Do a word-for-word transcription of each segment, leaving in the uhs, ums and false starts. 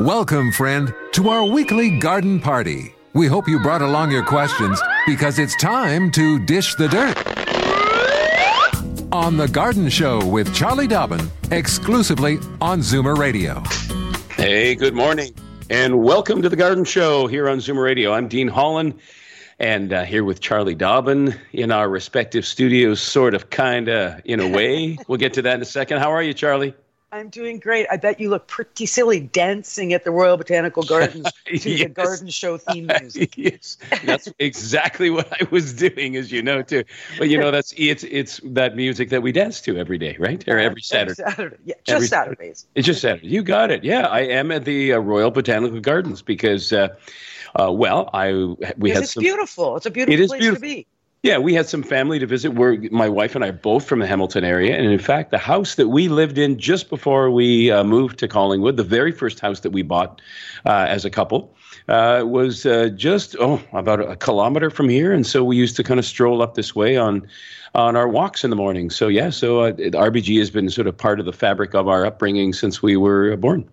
Welcome, friend, to our weekly garden party. We hope you brought along your questions because it's time to dish the dirt on The Garden Show with Charlie Dobbin, exclusively on Zoomer Radio. Hey, good morning, and welcome to The Garden Show here on Zoomer Radio. I'm Dean Holland, and uh, here with Charlie Dobbin in our respective studios, sort of, kind of, in a way. We'll get to that in a second. How are you, Charlie? I'm doing great. I bet you look pretty silly dancing at the Royal Botanical Gardens to yes. the Garden Show theme music. Yes, that's exactly what I was doing, as you know, too. But you know, that's it's it's that music that we dance to every day, right? Or every Saturday. Every Saturday, yeah, just every Saturdays. Saturday. It's just Saturday. You got it. Yeah, I am at the uh, Royal Botanical Gardens because, uh, uh, well, I we had it's some. It's beautiful. It's a beautiful it is place beautiful. to be. Yeah, we had some family to visit. We're, my wife and I are both from the Hamilton area. And in fact, the house that we lived in just before we uh, moved to Collingwood, the very first house that we bought uh, as a couple, uh, was uh, just, oh, about a kilometer from here. And so we used to kind of stroll up this way on on our walks in the morning. So, yeah, so uh, R B G has been sort of part of the fabric of our upbringing since we were born.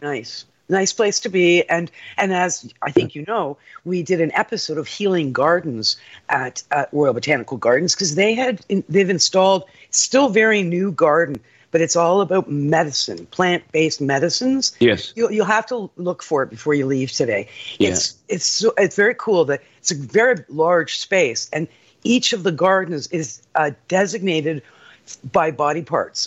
Nice. Nice place to be. And and as I think you know, we did an episode of Healing Gardens at uh, Royal Botanical Gardens because they had in, they've installed still very new garden, but it's all about medicine, plant-based medicines. Yes. You, you'll have to look for it before you leave today. Yeah. It's it's so, it's very cool. That it's a very large space, and each of the gardens is uh, designated by body parts.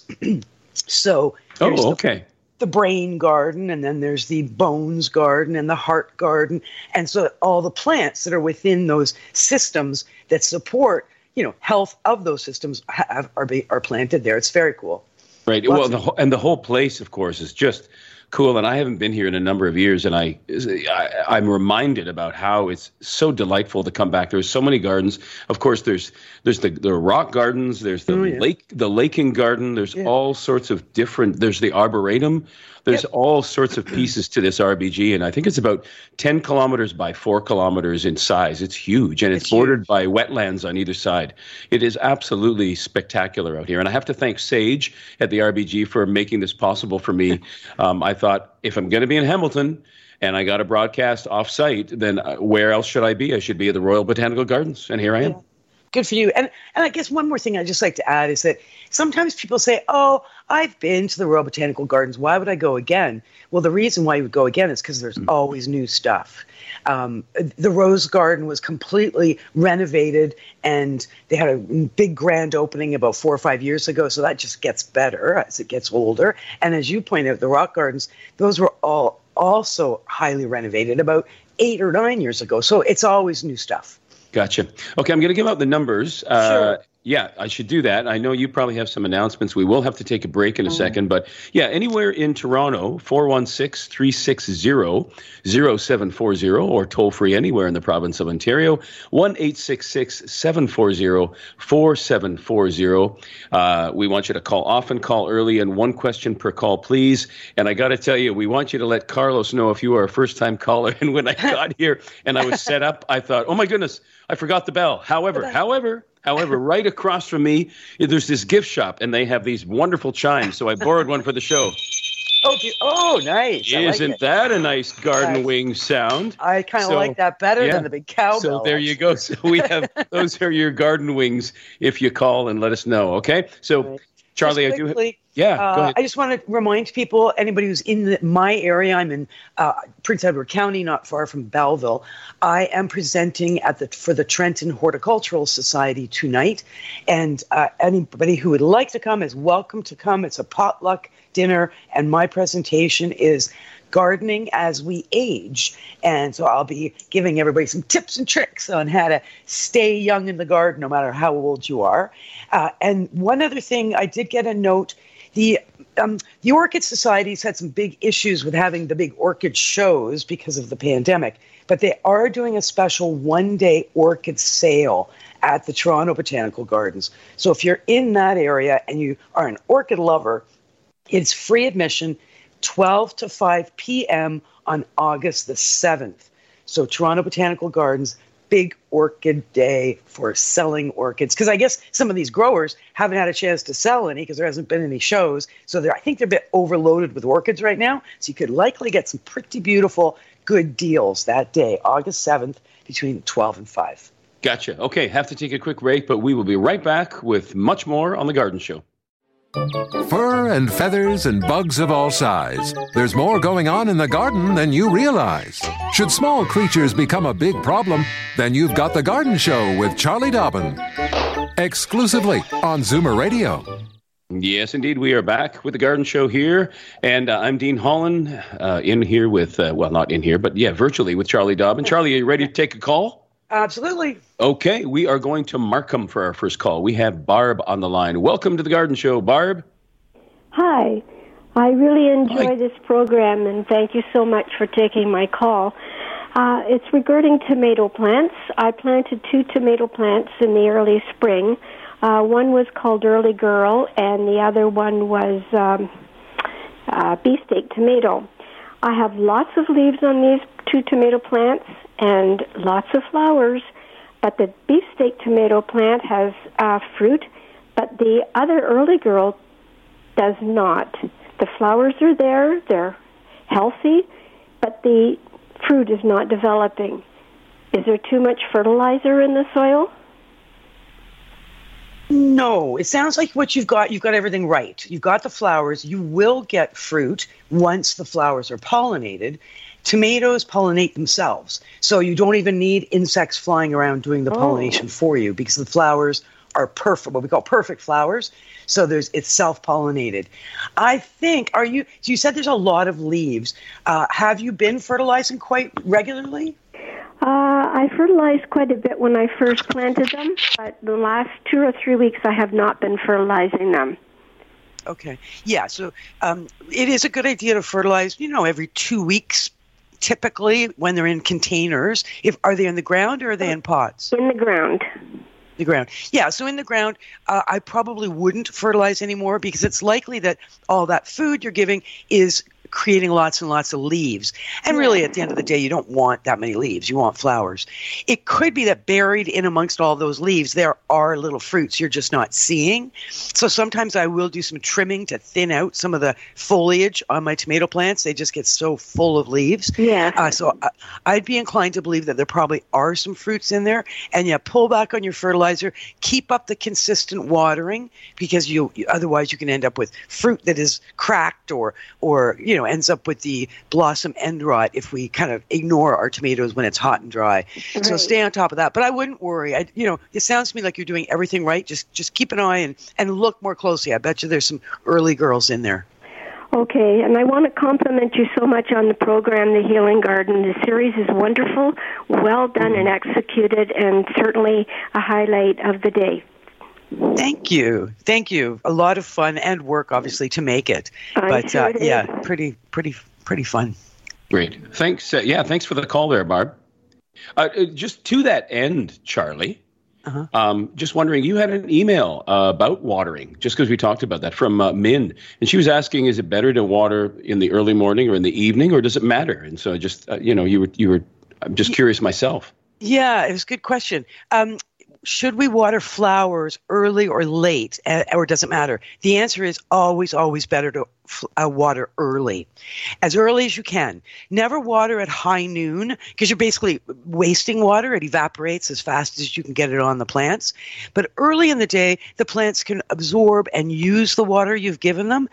so Oh, okay. The, the brain garden, and then there's the bones garden and the heart garden. And so all the plants that are within those systems that support, you know, health of those systems have, are are planted there. It's very cool. Right. Lots well, the whole, and the whole place, of course, is just cool. And I haven't been here in a number of years, and I, I, I'm reminded about how it's so delightful to come back. There's so many gardens. Of course, there's there's the, the rock gardens. There's the oh, yeah. lake, the Laking garden. There's yeah. all sorts of different. There's the arboretum. There's yep. all sorts of pieces to this R B G, and I think it's about ten kilometers by four kilometers in size. It's huge, and it's, it's bordered huge. by wetlands on either side. It is absolutely spectacular out here, and I have to thank Sage at the R B G for making this possible for me. um, I thought, if I'm going to be in Hamilton and I got to broadcast off-site, then where else should I be? I should be at the Royal Botanical Gardens, and here I am. Yeah. Good for you. And and I guess one more thing I'd just like to add is that sometimes people say, oh, I've been to the Royal Botanical Gardens. Why would I go again? Well, the reason why you would go again is because there's mm-hmm. always new stuff. Um, the Rose Garden was completely renovated, and they had a big grand opening about four or five years ago. So that just gets better as it gets older. And as you point out, the Rock Gardens, those were all also highly renovated about eight or nine years ago. So it's always new stuff. Gotcha. Okay, I'm going to give out the numbers. Uh, sure. Yeah, I should do that. I know you probably have some announcements. We will have to take a break in a oh. second. But yeah, anywhere in Toronto, four one six, three six zero, zero seven four zero, or toll free anywhere in the province of Ontario, one eight six six, seven four zero, four seven four zero. Uh, we want you to call often, call early, and one question per call, please. And I got to tell you, we want you to let Carlos know if you are a first-time caller. And when I got here and I was set up, I thought, oh, my goodness, I forgot the bell. However, okay. however... However, right across from me, there's this gift shop, and they have these wonderful chimes. So I borrowed one for the show. Oh, oh nice. Isn't like that a nice garden nice. wing sound? I kind of so, like that better yeah. than the big cowbell. So there you go. So we have those are your garden wings if you call and let us know, okay? So, right. Charlie, I do have... Yeah, uh, go ahead. I just want to remind people, anybody who's in the, my area, I'm in uh, Prince Edward County, not far from Belleville. I am presenting at the for the Trenton Horticultural Society tonight, and uh, anybody who would like to come is welcome to come. It's a potluck dinner, and my presentation is gardening as we age, and so I'll be giving everybody some tips and tricks on how to stay young in the garden, no matter how old you are. Uh, and one other thing, I did get a note The um, the Orchid Society's had some big issues with having the big orchid shows because of the pandemic, but they are doing a special one-day orchid sale at the Toronto Botanical Gardens. So if you're in that area and you are an orchid lover, it's free admission, twelve to five p.m. on August the seventh. So Toronto Botanical Gardens, big orchid day for selling orchids. Because I guess some of these growers haven't had a chance to sell any because there hasn't been any shows. So they're, I think they're a bit overloaded with orchids right now. So you could likely get some pretty beautiful, good deals that day, August seventh, between twelve and five. Gotcha. Okay, have to take a quick break, but we will be right back with much more on The Garden Show. Fur and feathers and bugs of all size. There's more going on in the garden than you realize. Should small creatures become a big problem, then you've got The Garden Show with Charlie Dobbin. Exclusively on Zoomer Radio. Yes, indeed. We are back with The Garden Show here, and uh, I'm Dean Holland, uh, in here with, uh, well, not in here, but yeah, virtually with Charlie Dobbin. Charlie, are you ready to take a call? Absolutely. Okay, we are going to Markham for our first call. We have Barb on the line. Welcome to The Garden Show, Barb. Hi. I really enjoy Hi. this program, and thank you so much for taking my call. Uh, it's regarding tomato plants. I planted two tomato plants in the early spring. Uh, one was called Early Girl, and the other one was um, uh, beefsteak tomato. I have lots of leaves on these two tomato plants, and lots of flowers, but the beefsteak tomato plant has uh, fruit, but the other Early Girl does not. The flowers are there, they're healthy, but the fruit is not developing. Is there too much fertilizer in the soil? No, it sounds like what you've got, you've got everything right. You've got the flowers, you will get fruit once the flowers are pollinated. Tomatoes pollinate themselves, so you don't even need insects flying around doing the oh. pollination for you because the flowers are perfect, what we call perfect flowers, so there's it's self-pollinated. I think, are you, you said there's a lot of leaves. Uh, have you been fertilizing quite regularly? Uh, I fertilized quite a bit when I first planted them, but the last two or three weeks I have not been fertilizing them. Okay, yeah, so um, it is a good idea to fertilize, you know, every two weeks, typically, when they're in containers. If are they in the ground or are they in pots? In the ground. The ground. Yeah, so in the ground, uh, I probably wouldn't fertilize anymore because it's likely that all that food you're giving is creating lots and lots of leaves. And really, at the end of the day, you don't want that many leaves. You want flowers. It could be that buried in amongst all those leaves, there are little fruits you're just not seeing. So sometimes I will do some trimming to thin out some of the foliage on my tomato plants. They just get so full of leaves. Yeah. Uh, so I, I'd be inclined to believe that there probably are some fruits in there. And yeah, pull back on your fertilizer. Keep up the consistent watering because you otherwise you can end up with fruit that is cracked or or you know ends up with the blossom end rot if we kind of ignore our tomatoes when it's hot and dry. Right. So stay on top of that. But I wouldn't worry. I, you know, it sounds to me like you're doing everything right. Just just keep an eye and, and look more closely. I bet you there's some Early Girls in there. Okay, and I want to compliment you so much on the program, The Healing Garden. The series is wonderful, well done and executed, and certainly a highlight of the day. Thank you. Thank you. A lot of fun and work, obviously, to make it. I but sure uh, it yeah, is. pretty, pretty, pretty fun. Great. Thanks. Uh, yeah, thanks for the call there, Barb. Uh, just to that end, Charlie, uh-huh. um, just wondering, you had an email uh, about watering, just because we talked about that, from uh, Min. And she was asking, is it better to water in the early morning or in the evening, or does it matter? And so I just, uh, you know, you were, you were, I'm just curious myself. Yeah, it was a good question. Um, Should we water flowers early or late, or does it matter? The answer is always, always better to uh, water early, as early as you can. Never water at high noon because you're basically wasting water. It evaporates as fast as you can get it on the plants. But early in the day, the plants can absorb and use the water you've given them.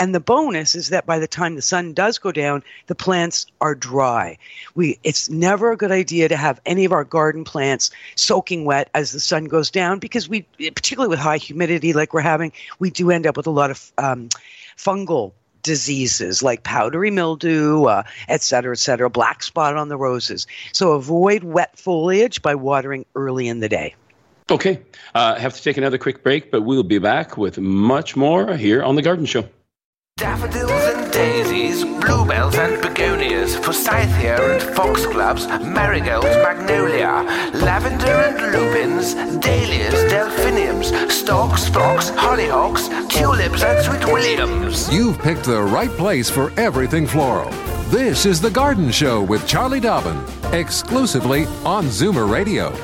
And the bonus is that by the time the sun does go down, the plants are dry. We, it's never a good idea to have any of our garden plants soaking wet as the sun goes down because we, particularly with high humidity like we're having, we do end up with a lot of um, fungal diseases like powdery mildew, uh, et cetera, et cetera, black spot on the roses. So avoid wet foliage by watering early in the day. Okay. Uh, have to take another quick break, but we'll be back with much more here on The Garden Show. Daffodils and daisies, bluebells and begonias, forsythia and foxgloves, marigolds, magnolia, lavender and lupins, dahlias, delphiniums, stalks, phlox, hollyhocks, tulips and sweet williams. You've picked the right place for everything floral. This is The Garden Show with Charlie Dobbin, exclusively on Zoomer Radio.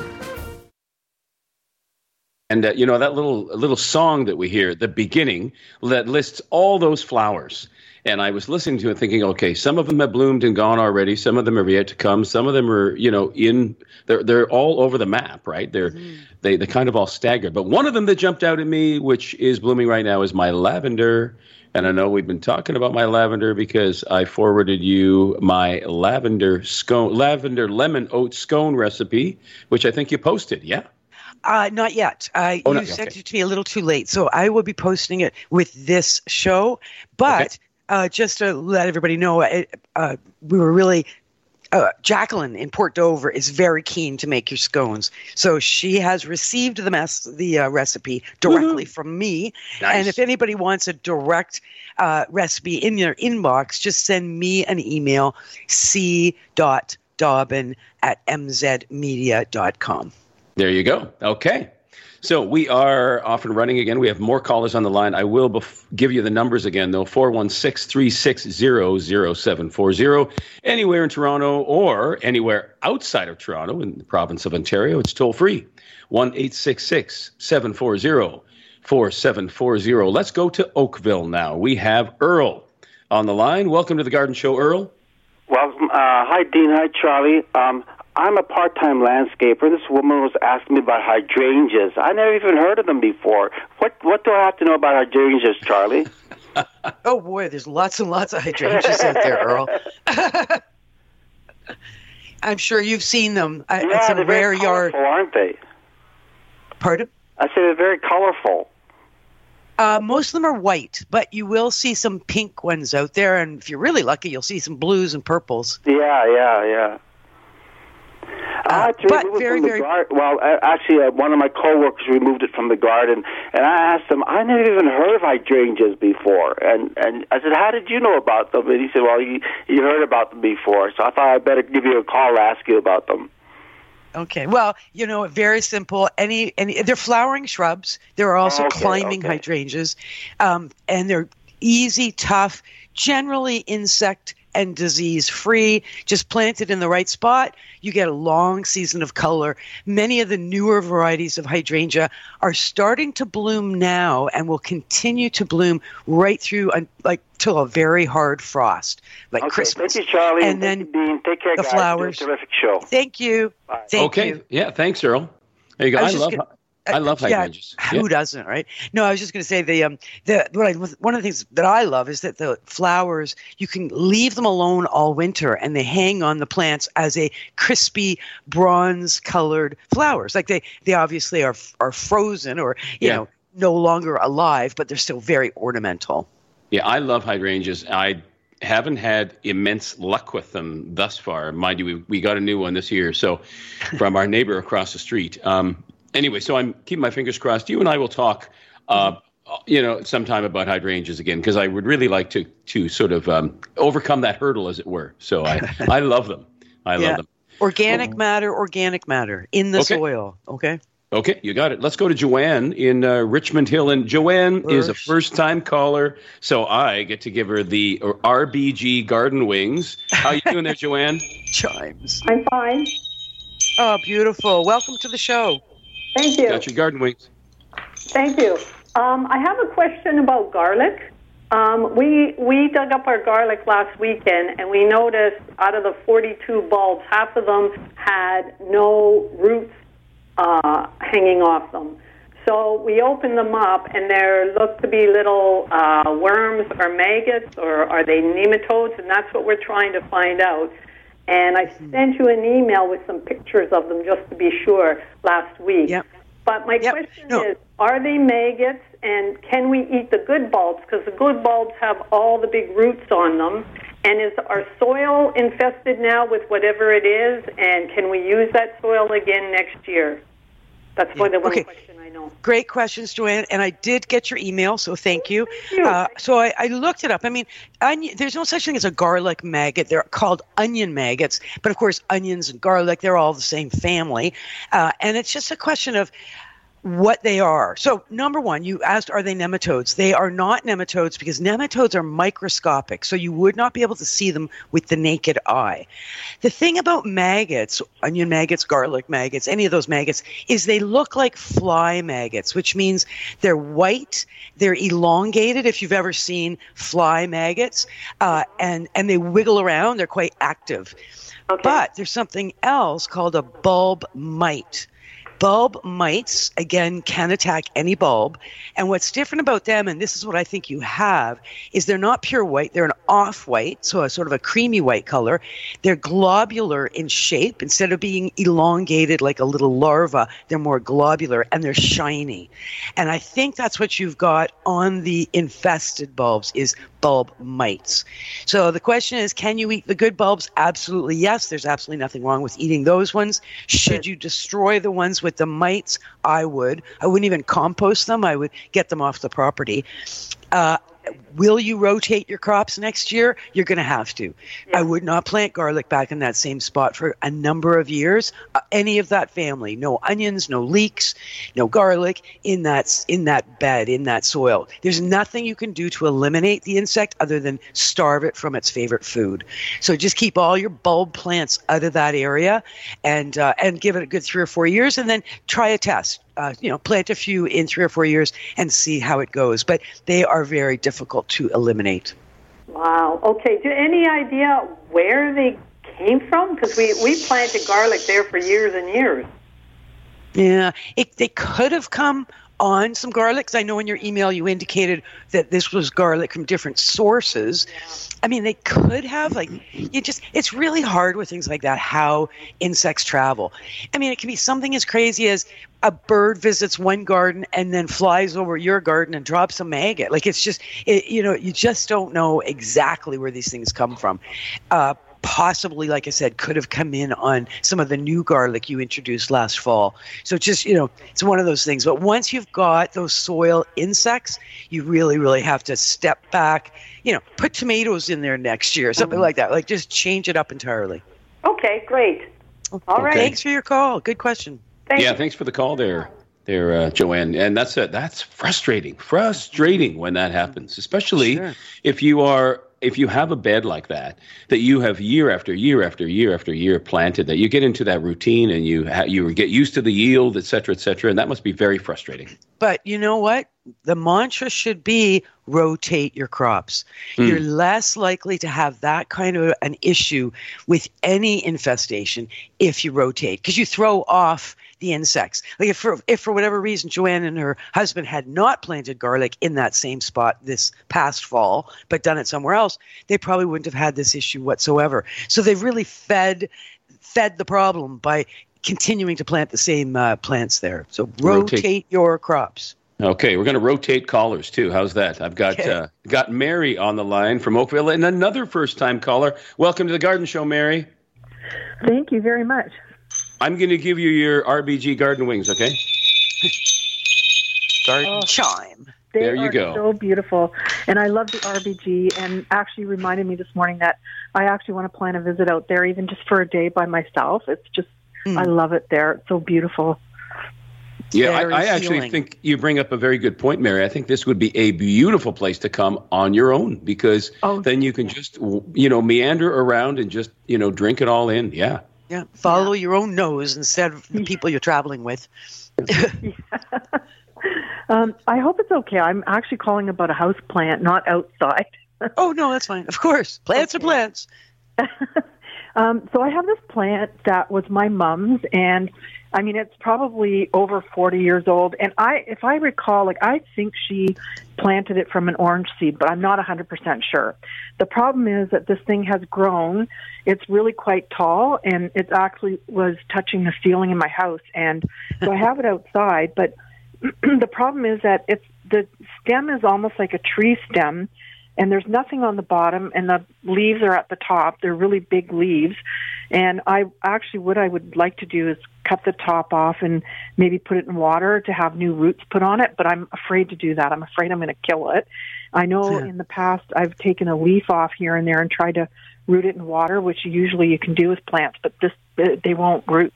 And, uh, you know, that little little song that we hear at the beginning that lists all those flowers. And I was listening to it thinking, okay, some of them have bloomed and gone already. Some of them are yet to come. Some of them are, you know, in they're they're all over the map, right? They're mm. they they kind of all staggered. But one of them that jumped out at me, which is blooming right now, is my lavender. And I know we've been talking about my lavender because I forwarded you my lavender scone, lavender lemon oat scone recipe, which I think you posted. Yeah. Uh, not yet. Uh, oh, you not, sent okay. it to me a little too late, so I will be posting it with this show. But okay. uh, just to let everybody know, it, uh, we were really uh, – Jacqueline in Port Dover is very keen to make your scones. So she has received the mess, the uh, recipe directly mm-hmm. from me. Nice. And if anybody wants a direct uh, recipe in your inbox, just send me an email, c dot dobbin at m z media dot com. There you go. Okay. So we are off and running again. We have more callers on the line. I will bef- give you the numbers again, though. four one six, three six zero, zero seven four zero. Anywhere in Toronto or anywhere outside of Toronto in the province of Ontario, it's toll-free. one eight six six, seven four zero, four seven four zero. Let's go to Oakville now. We have Earl on the line. Welcome to The Garden Show, Earl. Well, uh, hi, Dean. Hi, Charlie. Um I'm a part-time landscaper. This woman was asking me about hydrangeas. I never even heard of them before. What what do I have to know about hydrangeas, Charlie? Oh, boy, there's lots and lots of hydrangeas out there, Earl. I'm sure you've seen them. I, yeah, it's a they're rare very colorful, yard. Aren't they? Pardon? I say they're very colorful. Uh, most of them are white, but you will see some pink ones out there, and if you're really lucky, you'll see some blues and purples. Yeah, yeah, yeah. I had to uh, remove it very, from the very... garden. Well, actually, uh, one of my coworkers removed it from the garden, and I asked him, I never even heard of hydrangeas before. And, and I said, how did you know about them? And he said, well, you, you heard about them before, so I thought I'd better give you a call to ask you about them. Okay. Well, you know, very simple. Any, any They're flowering shrubs. There are also okay, climbing okay. hydrangeas, um, and they're easy, tough, generally insect and disease-free, just planted in the right spot, you get a long season of color. Many of the newer varieties of hydrangea are starting to bloom now and will continue to bloom right through, like, till a very hard frost, like okay, Christmas. Thank you, Charlie. And thank then you, Dean. Take care, the guys. Flowers. Terrific show. Thank you. Bye. Thank okay. you. Yeah, thanks, Earl. There you go. I, I love it. I love hydrangeas. Yeah, yeah. Who doesn't, right? No, I was just going to say the um the what I, one of the things that I love is that the flowers, you can leave them alone all winter and they hang on the plants as a crispy bronze-colored flowers. Like they, they obviously are are frozen or you yeah. know no longer alive, but they're still very ornamental. Yeah, I love hydrangeas. I haven't had immense luck with them thus far. Mind you, we we got a new one this year, so from our neighbor across the street. Um. Anyway, so I'm keeping my fingers crossed. You and I will talk, uh, you know, sometime about hydrangeas again, because I would really like to to sort of um, overcome that hurdle, as it were. So I, I love them. I love yeah. them. Organic oh. matter, organic matter in the okay. soil. Okay. Okay, you got it. Let's go to Joanne in uh, Richmond Hill. And Joanne First. is a first-time caller, so I get to give her the R B G garden wings. How you doing there, Joanne? Chimes. I'm fine. Oh, beautiful. Welcome to the show. Thank you. Got your garden wings. Thank you. Um, I have a question about garlic. Um, we we dug up our garlic last weekend, and we noticed out of the forty-two bulbs, half of them had no roots uh, hanging off them. So we opened them up, and there looked to be little uh, worms or maggots, or are they nematodes? And that's what we're trying to find out. And I sent you an email with some pictures of them just to be sure last week. Yep. But my yep. question no. is, are they maggots and can we eat the good bulbs? Because the good bulbs have all the big roots on them. And is our soil infested now with whatever it is? And can we use that soil again next year? That's yeah. the one okay. question I know. Great questions, Joanne. And I did get your email, so thank you. Thank you. Uh, so I, I looked it up. I mean, onion, there's no such thing as a garlic maggot. They're called onion maggots. But, of course, onions and garlic, they're all the same family. Uh, and it's just a question of what they are. So number one, you asked, are they nematodes? They are not nematodes because nematodes are microscopic, so you would not be able to see them with the naked eye. The thing about maggots, onion maggots, garlic maggots, any of those maggots, is they look like fly maggots, which means they're white, they're elongated, if you've ever seen fly maggots, uh, and, and they wiggle around, they're quite active. Okay. But there's something else called a bulb mite. Bulb mites, again, can attack any bulb. And what's different about them, and this is what I think you have, is they're not pure white. They're an off-white, so a sort of a creamy white color. They're globular in shape. Instead of being elongated like a little larva, they're more globular, and they're shiny. And I think that's what you've got on the infested bulbs is bulb mites. So the question is, can you eat the good bulbs? Absolutely, yes. There's absolutely nothing wrong with eating those ones. Should you destroy the ones with the mites? I would. I wouldn't even compost them. I would get them off the property. Uh, will you rotate your crops next year? You're going to have to. Yeah. I would not plant garlic back in that same spot for a number of years. Uh, any of that family, no onions, no leeks, no garlic in that in that bed, in that soil. There's nothing you can do to eliminate the insect other than starve it from its favorite food. So just keep all your bulb plants out of that area, and uh, and give it a good three or four years, and then try a test. Uh, you know, plant a few in three or four years and see how it goes. But they are very difficult to eliminate. Wow. Okay. Do you have any idea where they came from? Because we, we planted garlic there for years and years. Yeah. It, they could have come on some garlic. I know in your email you indicated that this was garlic from different sources. I mean, they could have, like, you just, it's really hard with things like that, how insects travel. I mean, it can be something as crazy as a bird visits one garden and then flies over your garden and drops a maggot. Like, it's just, it, you know, you just don't know exactly where these things come from. Uh, possibly, like I said, could have come in on some of the new garlic you introduced last fall. So just, you know, it's one of those things. But once you've got those soil insects, you really, really have to step back, you know, put tomatoes in there next year, something mm-hmm. like that. Like, just change it up entirely. Okay, great. All okay. right. Thanks for your call. Good question. Thank yeah, you. Thanks for the call there, there, uh, Joanne. And that's a, that's frustrating, frustrating when that happens, especially sure. if you are... If you have a bed like that, that you have year after year after year after year planted, that you get into that routine and you ha- you get used to the yield, et cetera, et cetera, and that must be very frustrating. But you know what? The mantra should be rotate your crops. Mm. You're less likely to have that kind of an issue with any infestation if you rotate, because you throw off the insects. Like if for, if for whatever reason Joanne and her husband had not planted garlic in that same spot this past fall, but done it somewhere else, they probably wouldn't have had this issue whatsoever. So they've really fed fed the problem by continuing to plant the same uh, plants there. So rotate, rotate your crops. Okay, we're going to rotate callers, too. How's that? I've got okay. uh, got Mary on the line from Oakville, and another first-time caller. Welcome to the Garden Show, Mary. Thank you very much. I'm going to give you your R B G garden wings, okay? Garden oh, chime. There you go. So beautiful. And I love the R B G, and actually reminded me this morning that I actually want to plan a visit out there, even just for a day by myself. It's just, mm. I love it there. It's so beautiful. Yeah, I, I actually think you bring up a very good point, Mary. I think this would be a beautiful place to come on your own, because oh, then you can just, you know, meander around and just, you know, drink it all in. Yeah. Yeah. Follow yeah. your own nose instead of the people you're traveling with. yeah. um, I hope it's okay. I'm actually calling about a house plant, not outside. Oh, no, that's fine. Of course. Plants okay. are plants. Um, so I have this plant that was my mom's, and I mean, it's probably over forty years old. And I, if I recall, like, I think she planted it from an orange seed, but I'm not one hundred percent sure. The problem is that this thing has grown. It's really quite tall, and it actually was touching the ceiling in my house. And so I have it outside, but the problem is that it's, the stem is almost like a tree stem, and there's nothing on the bottom, and the leaves are at the top. They're really big leaves. And I actually, what I would like to do is cut the top off and maybe put it in water to have new roots put on it, but I'm afraid to do that. I'm afraid I'm going to kill it. I know yeah. in the past I've taken a leaf off here and there and tried to root it in water, which usually you can do with plants, but this they won't root.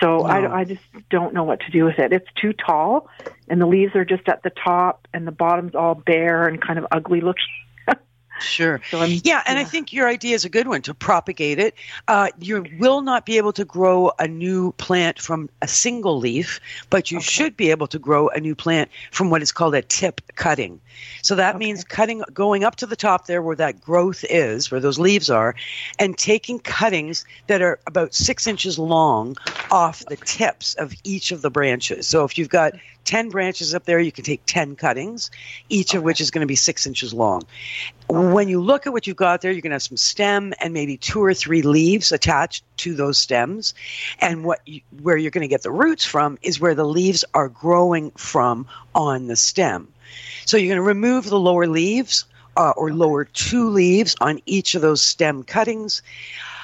So wow. I, I just don't know what to do with it. It's too tall, and the leaves are just at the top, and the bottom's all bare and kind of ugly looking. Sure. So yeah, and yeah. I think your idea is a good one, to propagate it. Uh, you will not be able to grow a new plant from a single leaf, but you okay. should be able to grow a new plant from what is called a tip cutting. So that okay. means cutting, going up to the top there where that growth is, where those leaves are, and taking cuttings that are about six inches long off the tips of each of the branches. So if you've got ten branches up there, you can take ten cuttings, each okay. of which is going to be six inches long. When you look at what you've got there, you're going to have some stem and maybe two or three leaves attached to those stems. And what you, where you're going to get the roots from is where the leaves are growing from on the stem. So you're going to remove the lower leaves uh, or lower two leaves on each of those stem cuttings.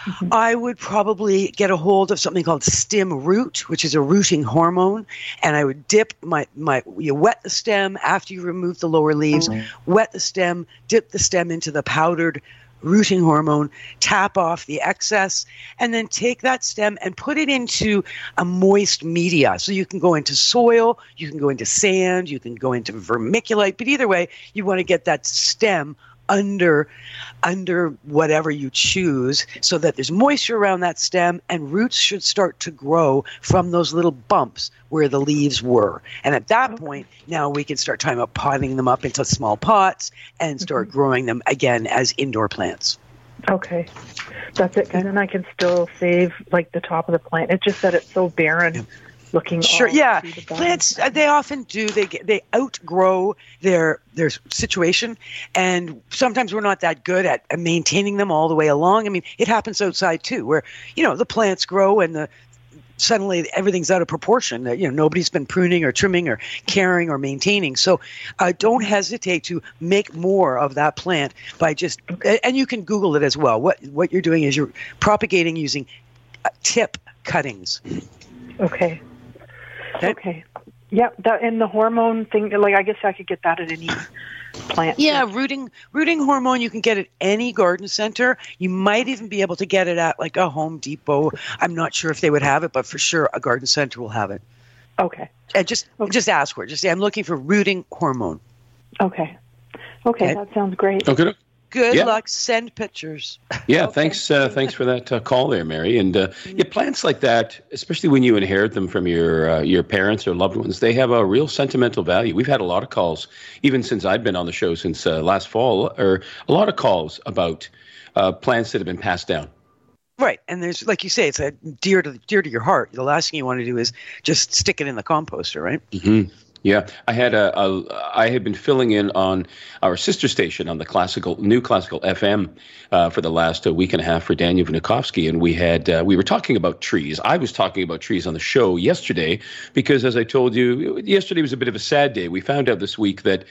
Mm-hmm. I would probably get a hold of something called stem root, which is a rooting hormone, and I would dip my, my you wet the stem after you remove the lower leaves, mm-hmm. wet the stem, dip the stem into the powdered rooting hormone, tap off the excess, and then take that stem and put it into a moist media. So you can go into soil, you can go into sand, you can go into vermiculite, but either way, you want to get that stem under under whatever you choose so that there's moisture around that stem, and roots should start to grow from those little bumps where the leaves were. And at that okay. point, now we can start talking about potting them up into small pots and start mm-hmm. growing them again as indoor plants. Okay. That's it. And then I can still save like the top of the plant. It's just that it's so barren. Yeah. Looking sure, yeah. Plants, they often do. They they outgrow their their situation, and sometimes we're not that good at maintaining them all the way along. I mean, it happens outside too, where you know the plants grow and the suddenly everything's out of proportion. You know, nobody's been pruning or trimming or caring or maintaining. So, uh, don't hesitate to make more of that plant by just. And you can Google it as well. What what you're doing is you're propagating using tip cuttings. Okay. Okay. okay. Yep. Yeah, and the hormone thing, like I guess I could get that at any plant. Yeah, yeah, rooting rooting hormone you can get at any garden center. You might even be able to get it at like a Home Depot. I'm not sure if they would have it, but for sure a garden center will have it. Okay. And just okay. just ask for it. Just say I'm looking for rooting hormone. Okay. Okay, okay. That sounds great. Okay. Good yeah. luck. Send pictures. Yeah, okay. thanks uh, Thanks for that uh, call there, Mary. And uh, yeah, plants like that, especially when you inherit them from your uh, your parents or loved ones, they have a real sentimental value. We've had a lot of calls, even since I've been on the show since uh, last fall, or a lot of calls about uh, plants that have been passed down. Right, and there's, like you say, it's a dear to dear to your heart. The last thing you want to do is just stick it in the composter, right? Mm-hmm. Yeah, I had a, a I had been filling in on our sister station on the classical new classical F M uh, for the last uh, week and a half for Daniel Vanikovsky, and we had uh, we were talking about trees. I was talking about trees on the show yesterday because, as I told you, yesterday was a bit of a sad day. We found out this week that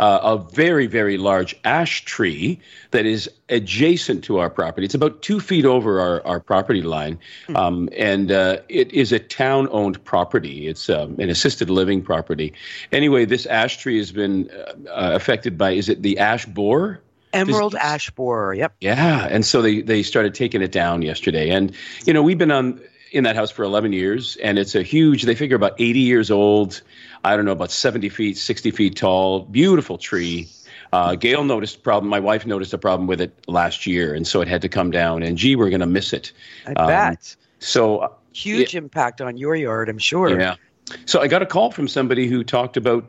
uh, a very very large ash tree that is adjacent to our property. It's about two feet over our, our property line, um, and uh, it is a town-owned property. It's um, an assisted living property. Anyway, this ash tree has been uh, affected by, is it the ash borer? Emerald Does, ash borer, yep. Yeah, and so they, they started taking it down yesterday. And, you know, we've been on in that house for eleven years, and it's a huge, they figure about eighty years old, I don't know, about seventy feet, sixty feet tall, beautiful tree. Uh, Gail noticed a problem. My wife noticed a problem with it last year, and so it had to come down. And, gee, we're going to miss it. I um, bet. So huge it, impact on your yard, I'm sure. Yeah. So I got a call from somebody who talked about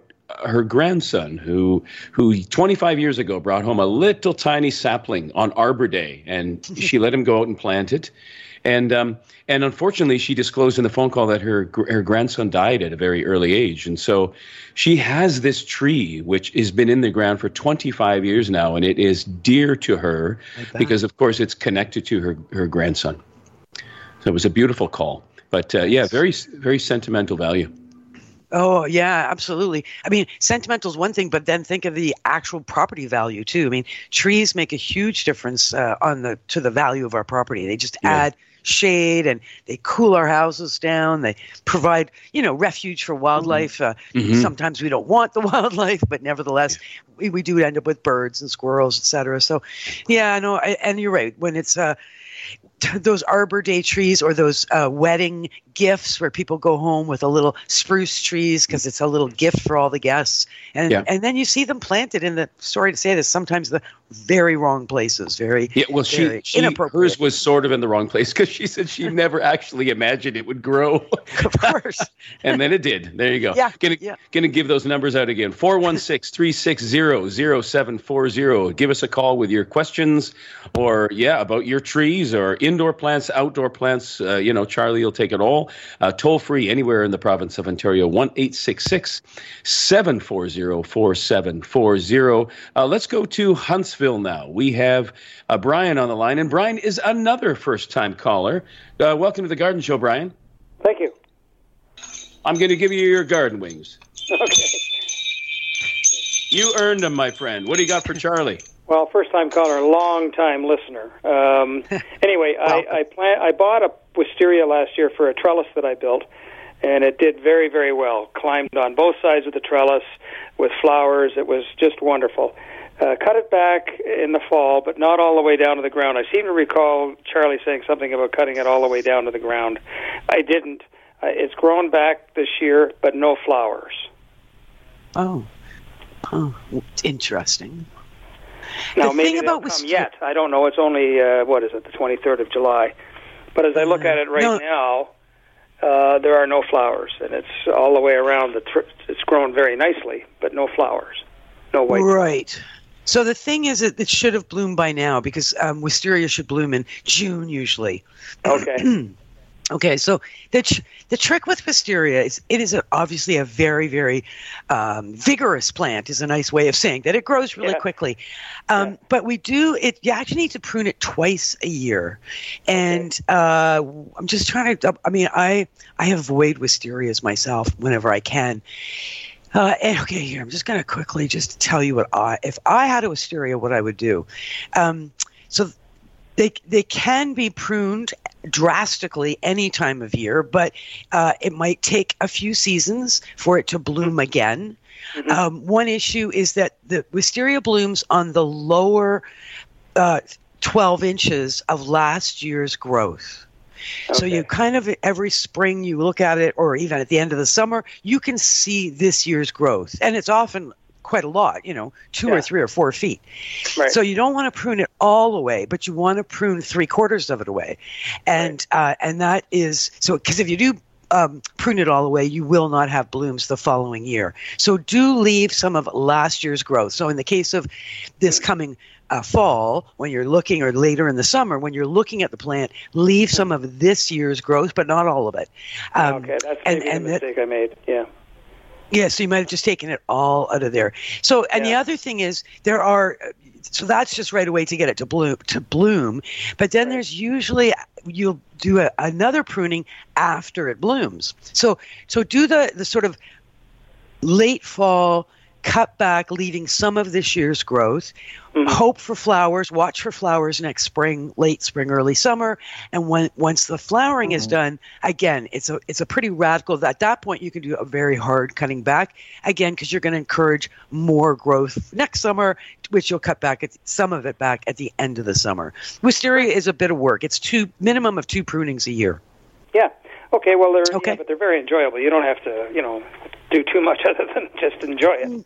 her grandson who who twenty-five years ago brought home a little tiny sapling on Arbor Day, and she let him go out and plant it. And um, and unfortunately, she disclosed in the phone call that her her grandson died at a very early age. And so she has this tree, which has been in the ground for twenty-five years now. And it is dear to her because, of course, it's connected to her, her grandson. So it was a beautiful call. But, uh, yeah, very, very sentimental value. Oh, yeah, absolutely. I mean, sentimental is one thing, but then think of the actual property value, too. I mean, trees make a huge difference uh, on the to the value of our property. They just yeah. add shade, and they cool our houses down. They provide, you know, refuge for wildlife. Mm-hmm. Uh, mm-hmm. Sometimes we don't want the wildlife, but nevertheless, we, we do end up with birds and squirrels, et cetera. So, yeah, no, I, and you're right. When it's uh, those Arbor Day trees or those uh, wedding gifts where people go home with a little spruce trees because it's a little gift for all the guests. And yeah. and then you see them planted in the, sorry to say this, sometimes the very wrong places, very, yeah, well, very she, she, inappropriate. Hers was sort of in the wrong place because she said she never actually imagined it would grow. Of course. And then it did. There you go. Yeah, gonna, yeah. gonna give those numbers out again. four one six, three six zero, zero seven four zero. Give us a call with your questions or, yeah, about your trees or indoor plants, outdoor plants. Uh, you know, Charlie will take it all. Uh, toll free anywhere in the province of Ontario, one eight six six, seven four zero, four seven four zero. Uh, let's go to Huntsville now. We have uh, Brian on the line, and Brian is another first-time caller. Uh, welcome to the Garden Show, Brian. Thank you. I'm going to give you your garden wings. Okay. You earned them, my friend. What do you got for Charlie? Well, first-time caller, long-time listener. Um, anyway, I I, plant, I bought a wisteria last year for a trellis that I built, and it did very, very well. Climbed on both sides of the trellis with flowers. It was just wonderful. Uh, cut it back in the fall, but not all the way down to the ground. I seem to recall Charlie saying something about cutting it all the way down to the ground. I didn't. Uh, it's grown back this year, but no flowers. Oh, oh, interesting. Now, the maybe thing about come yet. I don't know. It's only, uh, what is it, the twenty-third of July. But as I look at it right no. now, uh, there are no flowers. And it's all the way around. The tr- it's grown very nicely, but no flowers. No white Right. flowers. So the thing is that it should have bloomed by now because um, wisteria should bloom in June usually. Okay. Okay, so the tr- the trick with wisteria is it is a, obviously a very, very um, vigorous plant is a nice way of saying that it grows really yeah. quickly. Um, yeah. But we do – it you actually need to prune it twice a year. And okay. uh, I'm just trying to – I mean I, I avoid wisterias myself whenever I can. Uh, and okay, here, I'm just going to quickly just tell you what I – if I had a wisteria, what I would do. Um, so they they can be pruned – drastically any time of year, but uh, it might take a few seasons for it to bloom mm-hmm. again. Mm-hmm. Um, one issue is that the wisteria blooms on the lower uh, twelve inches of last year's growth. Okay. So you kind of every spring you look at it, or even at the end of the summer, you can see this year's growth. And it's often quite a lot, you know, two yeah. or three or four feet. Right. So you don't want to prune it all away, but you want to prune three quarters of it away. And right. uh, and that is, so because if you do um, prune it all away, you will not have blooms the following year. So do leave some of last year's growth. So in the case of this coming uh, fall, when you're looking, or later in the summer, when you're looking at the plant, leave some of this year's growth, but not all of it. Um, okay, that's maybe and, and the mistake that, I made, yeah. Yeah, so you might have just taken it all out of there. So, and yeah. the other thing is there are, so that's just right away to get it to bloom. To bloom, but then there's usually you'll do a, another pruning after it blooms. So, so do the the sort of late fall cut back, leaving some of this year's growth. Mm-hmm. Hope for flowers. Watch for flowers next spring, late spring, early summer. And when once the flowering mm-hmm. is done, again, it's a it's a pretty radical. At that point, you can do a very hard cutting back again because you're going to encourage more growth next summer, which you'll cut back at, some of it back at the end of the summer. Wisteria is a bit of work. It's two minimum of two prunings a year. Yeah. Okay. Well, they're okay. Yeah, but they're very enjoyable. You don't have to, you know, do too much other than just enjoy it.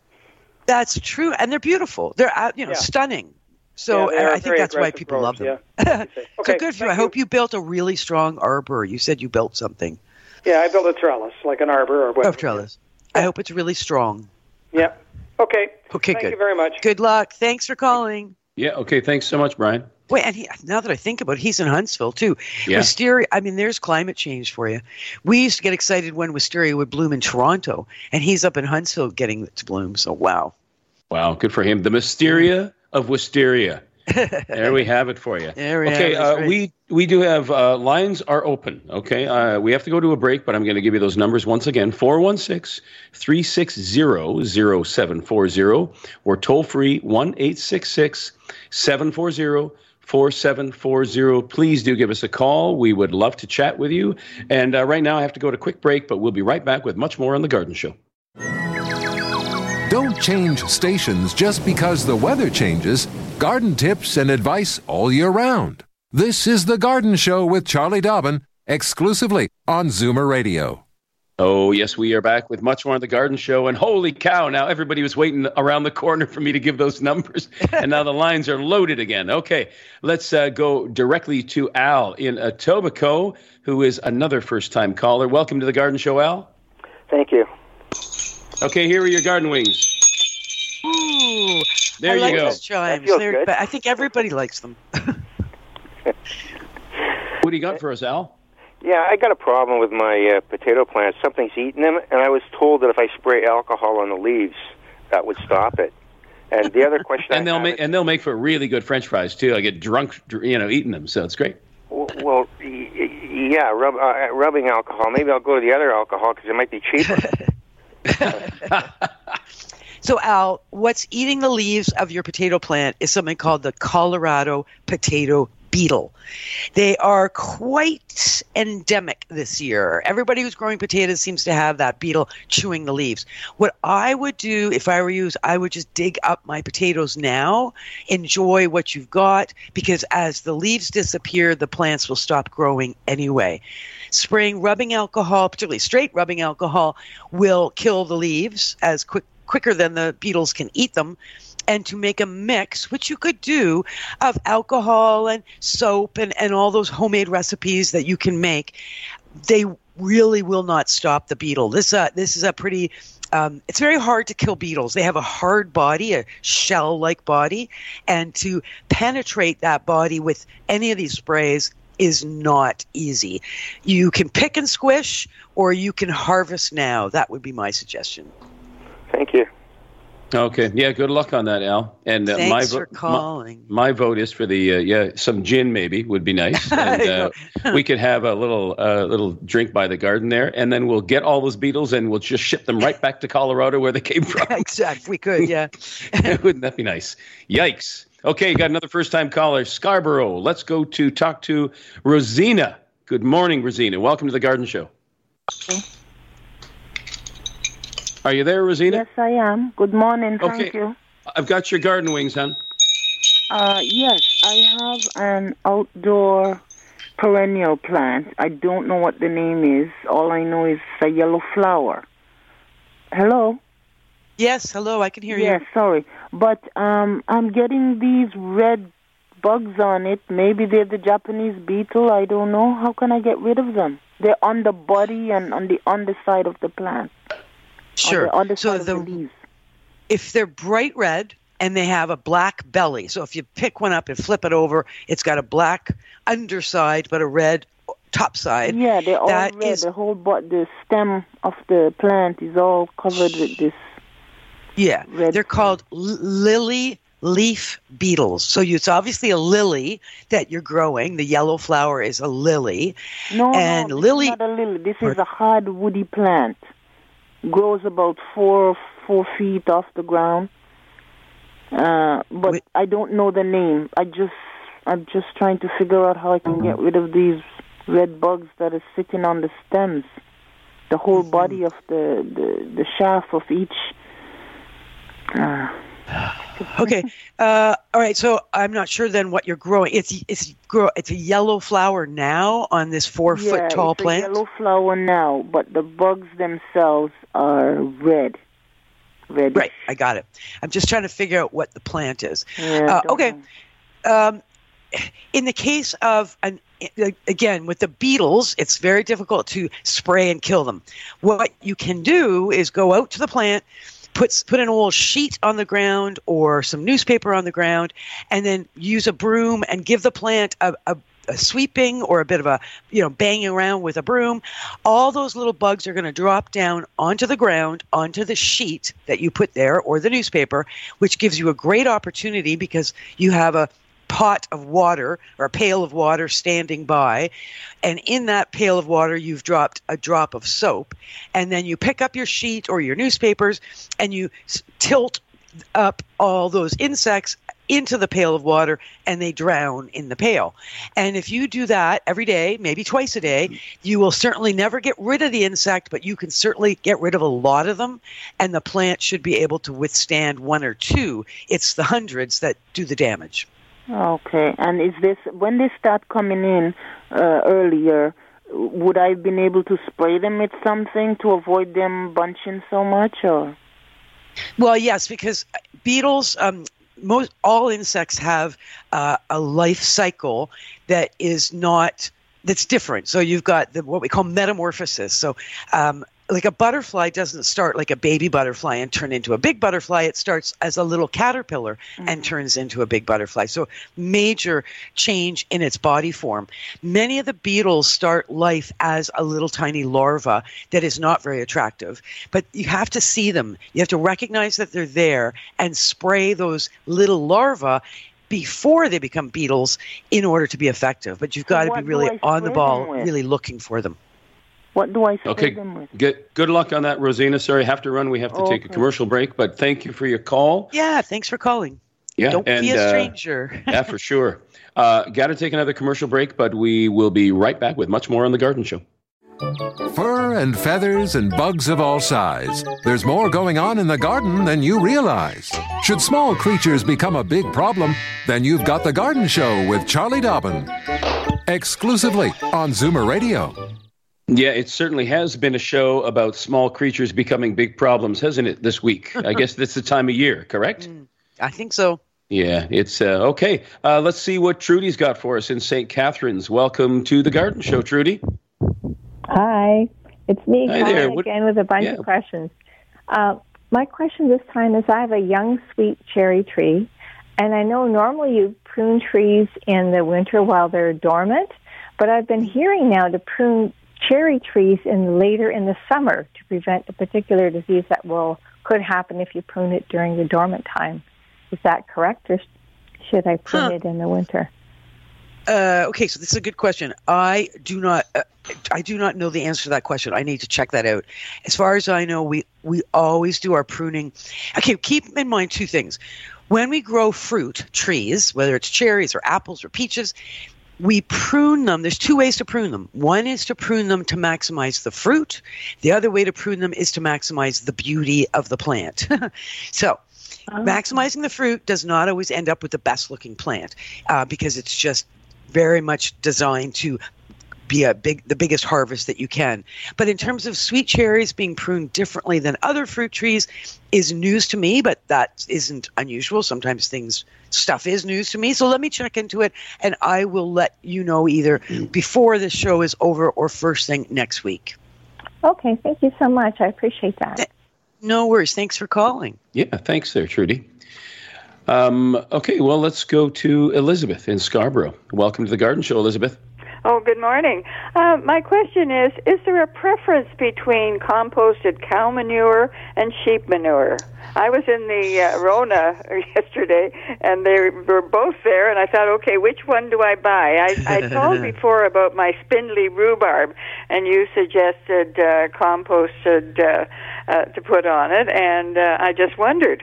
That's true, and they're beautiful. They're you know yeah. stunning. So yeah, and I think that's why people love them. Yeah. Okay, so good for you. I hope you built a really strong arbor. You said you built something. Yeah, I built a trellis, like an arbor or whatever. Of trellis. I hope it's really strong. Yeah. Okay. Okay. Thank good. you very much. Good luck. Thanks for calling. Yeah. Okay. Thanks so much, Brian. Wait, and he, now that I think about it, he's in Huntsville, too. Yeah. Wisteria, I mean, there's climate change for you. We used to get excited when wisteria would bloom in Toronto, and he's up in Huntsville getting it to bloom, so wow. Wow, good for him. The Mysteria of Wisteria. There we have it for you. There we okay, have it. Uh, we we do have uh, lines are open. Okay, uh, we have to go to a break, but I'm going to give you those numbers once again: four one six, three six zero, zero seven four zero or toll free one eight six six, seven four zero, four seven four zero. Please do give us a call. We would love to chat with you. And uh, right now I have to go to a quick break, but we'll be right back with much more on The Garden Show. Don't change stations just because the weather changes. Garden tips and advice all year round. This is The Garden Show with Charlie Dobbin, exclusively on Zoomer Radio. Oh, yes, we are back with much more on The Garden Show. And holy cow, now everybody was waiting around the corner for me to give those numbers. And now the lines are loaded again. Okay, let's uh, go directly to Al in Etobicoke, who is another first-time caller. Welcome to The Garden Show, Al. Thank you. Okay, here are your garden wings. Ooh, there I you like go. Those chimes. They're, I think everybody likes them. What do you got for us, Al? Yeah, I got a problem with my uh, potato plants. Something's eating them, and I was told that if I spray alcohol on the leaves, that would stop it. And the other question, and I they'll make is, and they'll make for really good French fries too. I get drunk, you know, eating them, so it's great. Well, well yeah, rub, uh, rubbing alcohol. Maybe I'll go to the other alcohol because it might be cheaper. So, Al, what's eating the leaves of your potato plant is something called the Colorado potato beetle. They are quite endemic this year. Everybody who's growing potatoes seems to have that beetle chewing the leaves. What I would do if I were you is I would just dig up my potatoes now, enjoy what you've got, because as the leaves disappear, the plants will stop growing anyway. Spraying rubbing alcohol, particularly straight rubbing alcohol, will kill the leaves as quick quicker than the beetles can eat them. And to make a mix, which you could do, of alcohol and soap and, and all those homemade recipes that you can make, they really will not stop the beetle. This uh, this is a pretty, um, it's very hard to kill beetles. They have a hard body, a shell-like body, and to penetrate that body with any of these sprays is not easy. You can pick and squish, or you can harvest now. That would be my suggestion. Thank you. Okay. Yeah, good luck on that, Al. And uh, Thanks my vo- for calling. My, my vote is for the, uh, yeah, some gin maybe would be nice. And, uh, we could have a little uh, little drink by the garden there, and then we'll get all those beetles and we'll just ship them right back to Colorado where they came from. Exactly. We could, yeah. Wouldn't that be nice? Yikes. Okay, got another first-time caller, Scarborough. Let's go to talk to Rosina. Good morning, Rosina. Welcome to The Garden Show. Okay. Are you there, Rosina? Yes, I am. Good morning. Thank okay. you. I've got your garden wings, hon. Uh, yes, I have an outdoor perennial plant. I don't know what the name is. All I know is a yellow flower. Hello? Yes, hello. I can hear yes, you. Yes, sorry. But um, I'm getting these red bugs on it. Maybe they're the Japanese beetle. I don't know. How can I get rid of them? They're on the body and on the underside of the plant. Sure. On the, on the so the, the if they're bright red and they have a black belly, so if you pick one up and flip it over, it's got a black underside but a red top side. Yeah, they're all that red. Is, the whole but the stem of the plant is all covered with this. Yeah, red they're called l- lily. leaf beetles. So you, it's obviously a lily that you're growing. The yellow flower is a lily. No, and no, this lily, is not a lily. This or, is a hard woody plant. Grows about four four feet off the ground, uh, but Wait. I don't know the name. I just I'm just trying to figure out how I can get rid of these red bugs that are sitting on the stems, the whole mm-hmm. body of the, the, the shaft of each. Uh, okay, uh, all right. So I'm not sure then what you're growing. It's it's grow. It's a yellow flower now on this four yeah, foot tall it's plant. A yellow flower now, but the bugs themselves are red. Reddish. Right, I got it. I'm just trying to figure out what the plant is. Yeah, uh, okay. Um, in the case of an again with the beetles, it's very difficult to spray and kill them. What you can do is go out to the plant. Put, put an old sheet on the ground or some newspaper on the ground, and then use a broom and give the plant a, a, a sweeping or a bit of a, you know, banging around with a broom. All those little bugs are going to drop down onto the ground, onto the sheet that you put there or the newspaper, which gives you a great opportunity because you have a pot of water or a pail of water standing by, and in that pail of water you've dropped a drop of soap, and then you pick up your sheet or your newspapers and you tilt up all those insects into the pail of water, and they drown in the pail. And if you do that every day, maybe twice a day, you will certainly never get rid of the insect, but you can certainly get rid of a lot of them, and the plant should be able to withstand one or two. It's the hundreds that do the damage. Okay. And is this, when they start coming in uh, earlier, would I have been able to spray them with something to avoid them bunching so much? Or Well, yes, because beetles... Um, Most all insects have uh, a life cycle that is not that's different. So you've got the, what we call metamorphosis. So, um, like a butterfly doesn't start like a baby butterfly and turn into a big butterfly. It starts as a little caterpillar mm-hmm. and turns into a big butterfly. So major change in its body form. Many of the beetles start life as a little tiny larva that is not very attractive. But you have to see them. You have to recognize that they're there and spray those little larvae before they become beetles in order to be effective. But you've got so to be really on the ball, really looking for them. What do I say okay, them with? Good, good luck on that, Rosina. Sorry, I have to run. We have to okay. take a commercial break, but thank you for your call. Yeah, thanks for calling. Yeah, Don't and, be a stranger. Uh, yeah, for sure. Uh, Got to take another commercial break, but we will be right back with much more on The Garden Show. Fur and feathers and bugs of all size. There's more going on in the garden than you realize. Should small creatures become a big problem, then you've got The Garden Show with Charlie Dobbin. Exclusively on Zoomer Radio. Yeah, it certainly has been a show about small creatures becoming big problems, hasn't it, this week? I guess that's the time of year, correct? Mm, I think so. Yeah, it's uh, okay. Uh, let's see what Trudy's got for us in Saint Catharines. Welcome to The Garden Show, Trudy. Hi, it's me Hi there. What, again with a bunch yeah. of questions. Uh, my question this time is I have a young sweet cherry tree, and I know normally you prune trees in the winter while they're dormant, but I've been hearing now to prune cherry trees in later in the summer to prevent a particular disease that will could happen if you prune it during the dormant time. Is that correct, or should I prune huh. it in the winter? Uh, okay, so this is a good question. I do not, uh, I do not know the answer to that question. I need to check that out. As far as I know, we we always do our pruning. Okay, keep in mind two things. When we grow fruit trees, whether it's cherries or apples or peaches, we prune them. There's two ways to prune them. One is to prune them to maximize the fruit. The other way to prune them is to maximize the beauty of the plant. So oh. maximizing the fruit does not always end up with the best looking plant uh, because it's just very much designed to be a big, the biggest harvest that you can. But in terms of sweet cherries being pruned differently than other fruit trees is news to me, but that isn't unusual. Sometimes things, stuff is news to me. So let me check into it, and I will let you know either before this show is over or first thing next week. Okay, thank you so much. I appreciate that. No worries. Thanks for calling. Yeah, thanks there, Trudy. Um, okay, well, let's go to Elizabeth in Scarborough. Welcome to The Garden Show, Elizabeth. Oh, good morning. Uh, my question is, is there a preference between composted cow manure and sheep manure? I was in the uh, Rona yesterday, and they were both there, and I thought, okay, which one do I buy? I, I told before about my spindly rhubarb, and you suggested uh, composted uh, uh, to put on it, and uh, I just wondered.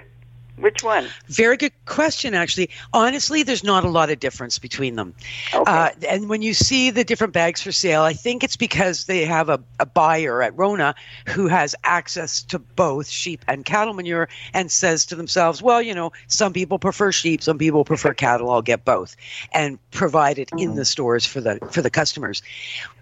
Which one? Very good question, actually. Honestly, there's not a lot of difference between them. Okay. Uh, and when you see the different bags for sale, I think it's because they have a, a buyer at Rona who has access to both sheep and cattle manure and says to themselves, well, you know, some people prefer sheep, some people prefer cattle, I'll get both, and provide it mm-hmm. in the stores for the for the customers.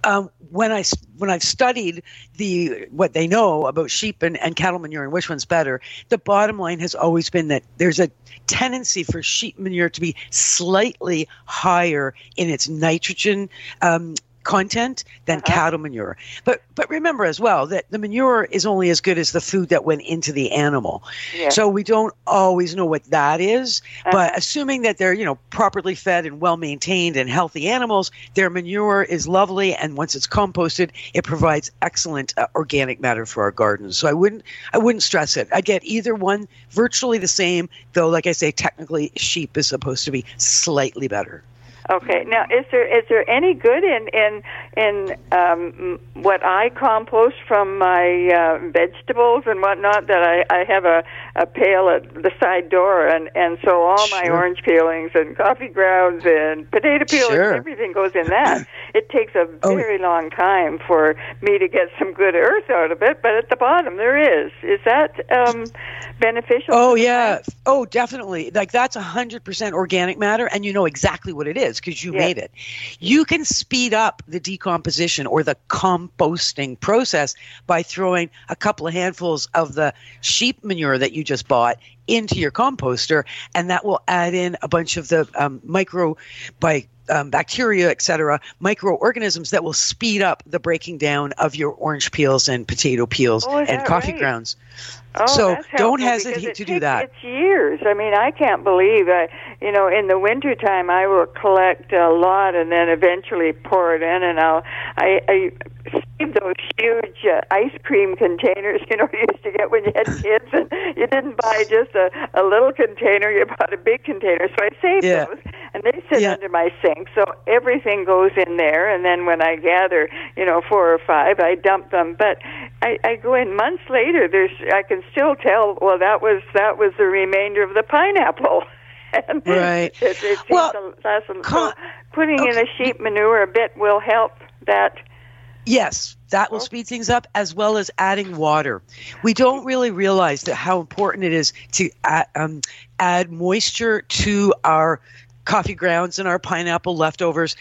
Um, when, I, when I've studied the what they know about sheep and, and cattle manure and which one's better, the bottom line has always been that there's a tendency for sheep manure to be slightly higher in its nitrogen um, content than uh-huh. cattle manure. But but remember as well that the manure is only as good as the food that went into the animal. Yeah. So we don't always know what that is. Uh-huh. But assuming that they're, you know, properly fed and well-maintained and healthy animals, their manure is lovely. And once it's composted, it provides excellent uh, organic matter for our gardens. So I wouldn't I wouldn't stress it. I'd get either one virtually the same, though, like I say, technically sheep is supposed to be slightly better. Okay. Now, is there is there any good in in in um, what I compost from my uh, vegetables and whatnot? That I, I have a, a pail at the side door, and, and so all sure. my orange peelings and coffee grounds and potato peelings, sure. everything goes in that. It takes a very oh. long time for me to get some good earth out of it, but at the bottom there is. Is that um, beneficial? Oh yeah. Oh, definitely. Like that's a hundred percent organic matter, and you know exactly what it is. Because you yeah. made it. You can speed up the decomposition or the composting process by throwing a couple of handfuls of the sheep manure that you just bought into your composter, and that will add in a bunch of the um, micro by um, bacteria, et cetera, microorganisms that will speed up the breaking down of your orange peels and potato peels oh, and coffee right? grounds. Oh, so don't hesitate it to do that. It's years. I mean, I can't believe. I, you know, in the winter time, I will collect a lot and then eventually pour it in, and I'll I. I those huge uh, ice cream containers, you know, you used to get when you had kids, and you didn't buy just a, a little container, you bought a big container. So I saved yeah. those, and they sit yeah. under my sink, so everything goes in there, and then when I gather, you know, four or five, I dump them. But I, I go in months later, there's I can still tell, well, that was that was the remainder of the pineapple. Right. It, it, it well, awesome. con- so putting okay. in a sheep manure a bit will help that. Yes, that will speed things up, as well as adding water. We don't really realize that how important it is to add, um, add moisture to our coffee grounds and our pineapple leftovers.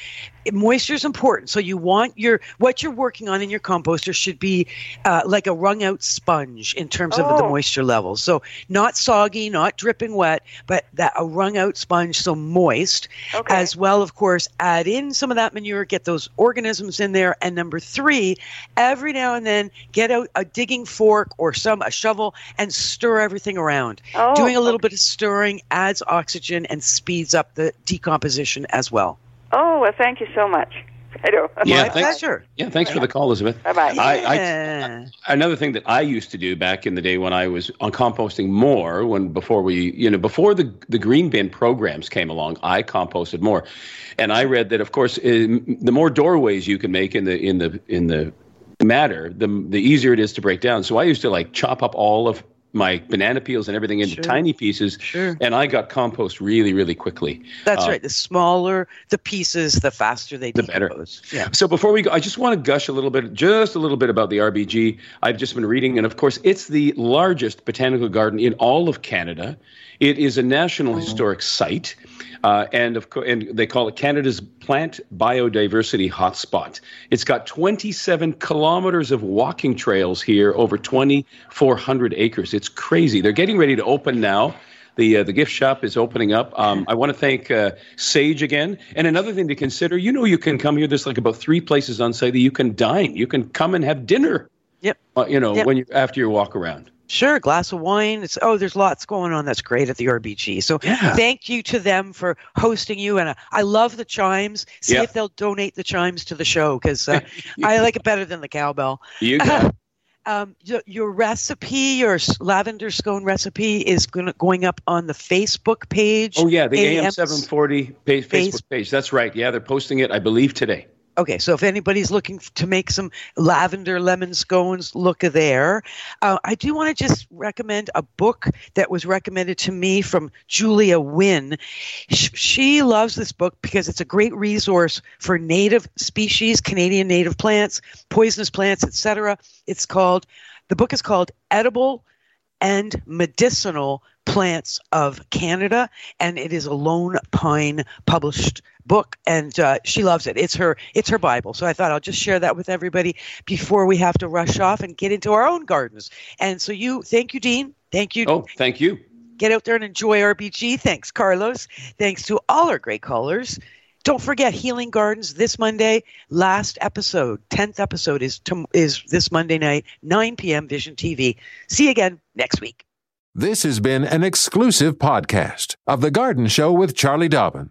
Moisture is important, so you want your what you're working on in your composter should be uh, like a wrung out sponge in terms oh. of the moisture levels. So not soggy, not dripping wet, but that a wrung out sponge, so moist. Okay. As well, of course, add in some of that manure, get those organisms in there. And number three, every now and then get out a digging fork or some a shovel and stir everything around. Oh. Doing a little bit of stirring adds oxygen and speeds up the decomposition as well. Oh, well, thank you so much. I do. Yeah, My thanks, pleasure. Yeah, thanks for the call, Elizabeth. Bye-bye. Yeah. I, I, another thing that I used to do back in the day when I was on composting more, when before we, you know, before the, the green bin programs came along, I composted more. And I read that, of course, in, the more doorways you can make in the in the in the matter, the the easier it is to break down. So I used to like chop up all of my banana peels and everything into sure. tiny pieces. Sure. And I got compost really, really quickly. That's um, right. The smaller the pieces, the faster they the decompose. Better. Yeah. So before we go, I just want to gush a little bit, just a little bit about the R B G. I've just been reading. And of course, it's the largest botanical garden in all of Canada. It is a National oh. Historic Site. Uh, and of co- and they call it Canada's Plant Biodiversity Hotspot. It's got twenty-seven kilometers of walking trails here, over twenty-four hundred acres. It's crazy. They're getting ready to open now. The uh, the gift shop is opening up. Um, I want to thank uh, Sage again. And another thing to consider, you know, you can come here. There's like about three places on site that you can dine. You can come and have dinner. Yep. Uh, you know, yep. when you after your walk around. Sure, a glass of wine. It's, oh, there's lots going on. That's great at the R B G. So yeah. thank you to them for hosting you. And uh, I love the chimes. See yeah. if they'll donate the chimes to the show, because uh, I like it better than the cowbell. You got it. Um, your, your recipe, your lavender scone recipe is gonna, going up on the Facebook page. Oh, yeah, the A M seven forty page, Facebook Face- page. That's right. Yeah, they're posting it, I believe, today. Okay, so if anybody's looking to make some lavender lemon scones, look there. Uh, I do want to just recommend a book that was recommended to me from Julia Wynn. Sh- she loves this book because it's a great resource for native species, Canadian native plants, poisonous plants, et cetera. It's called, the book is called Edible and Medicinal Plants of Canada, and it is a Lone Pine published book, and uh, she loves it. It's her it's her Bible. So I thought I'll just share that with everybody before we have to rush off and get into our own gardens. And so you, thank you, Dean. Thank you. Oh, thank you. Get out there and enjoy R B G. Thanks, Carlos. Thanks to all our great callers. Don't forget Healing Gardens this Monday. Last episode, tenth episode is to, is this Monday night, nine p.m. Vision T V. See you again next week. This has been an exclusive podcast of The Garden Show with Charlie Dobbin.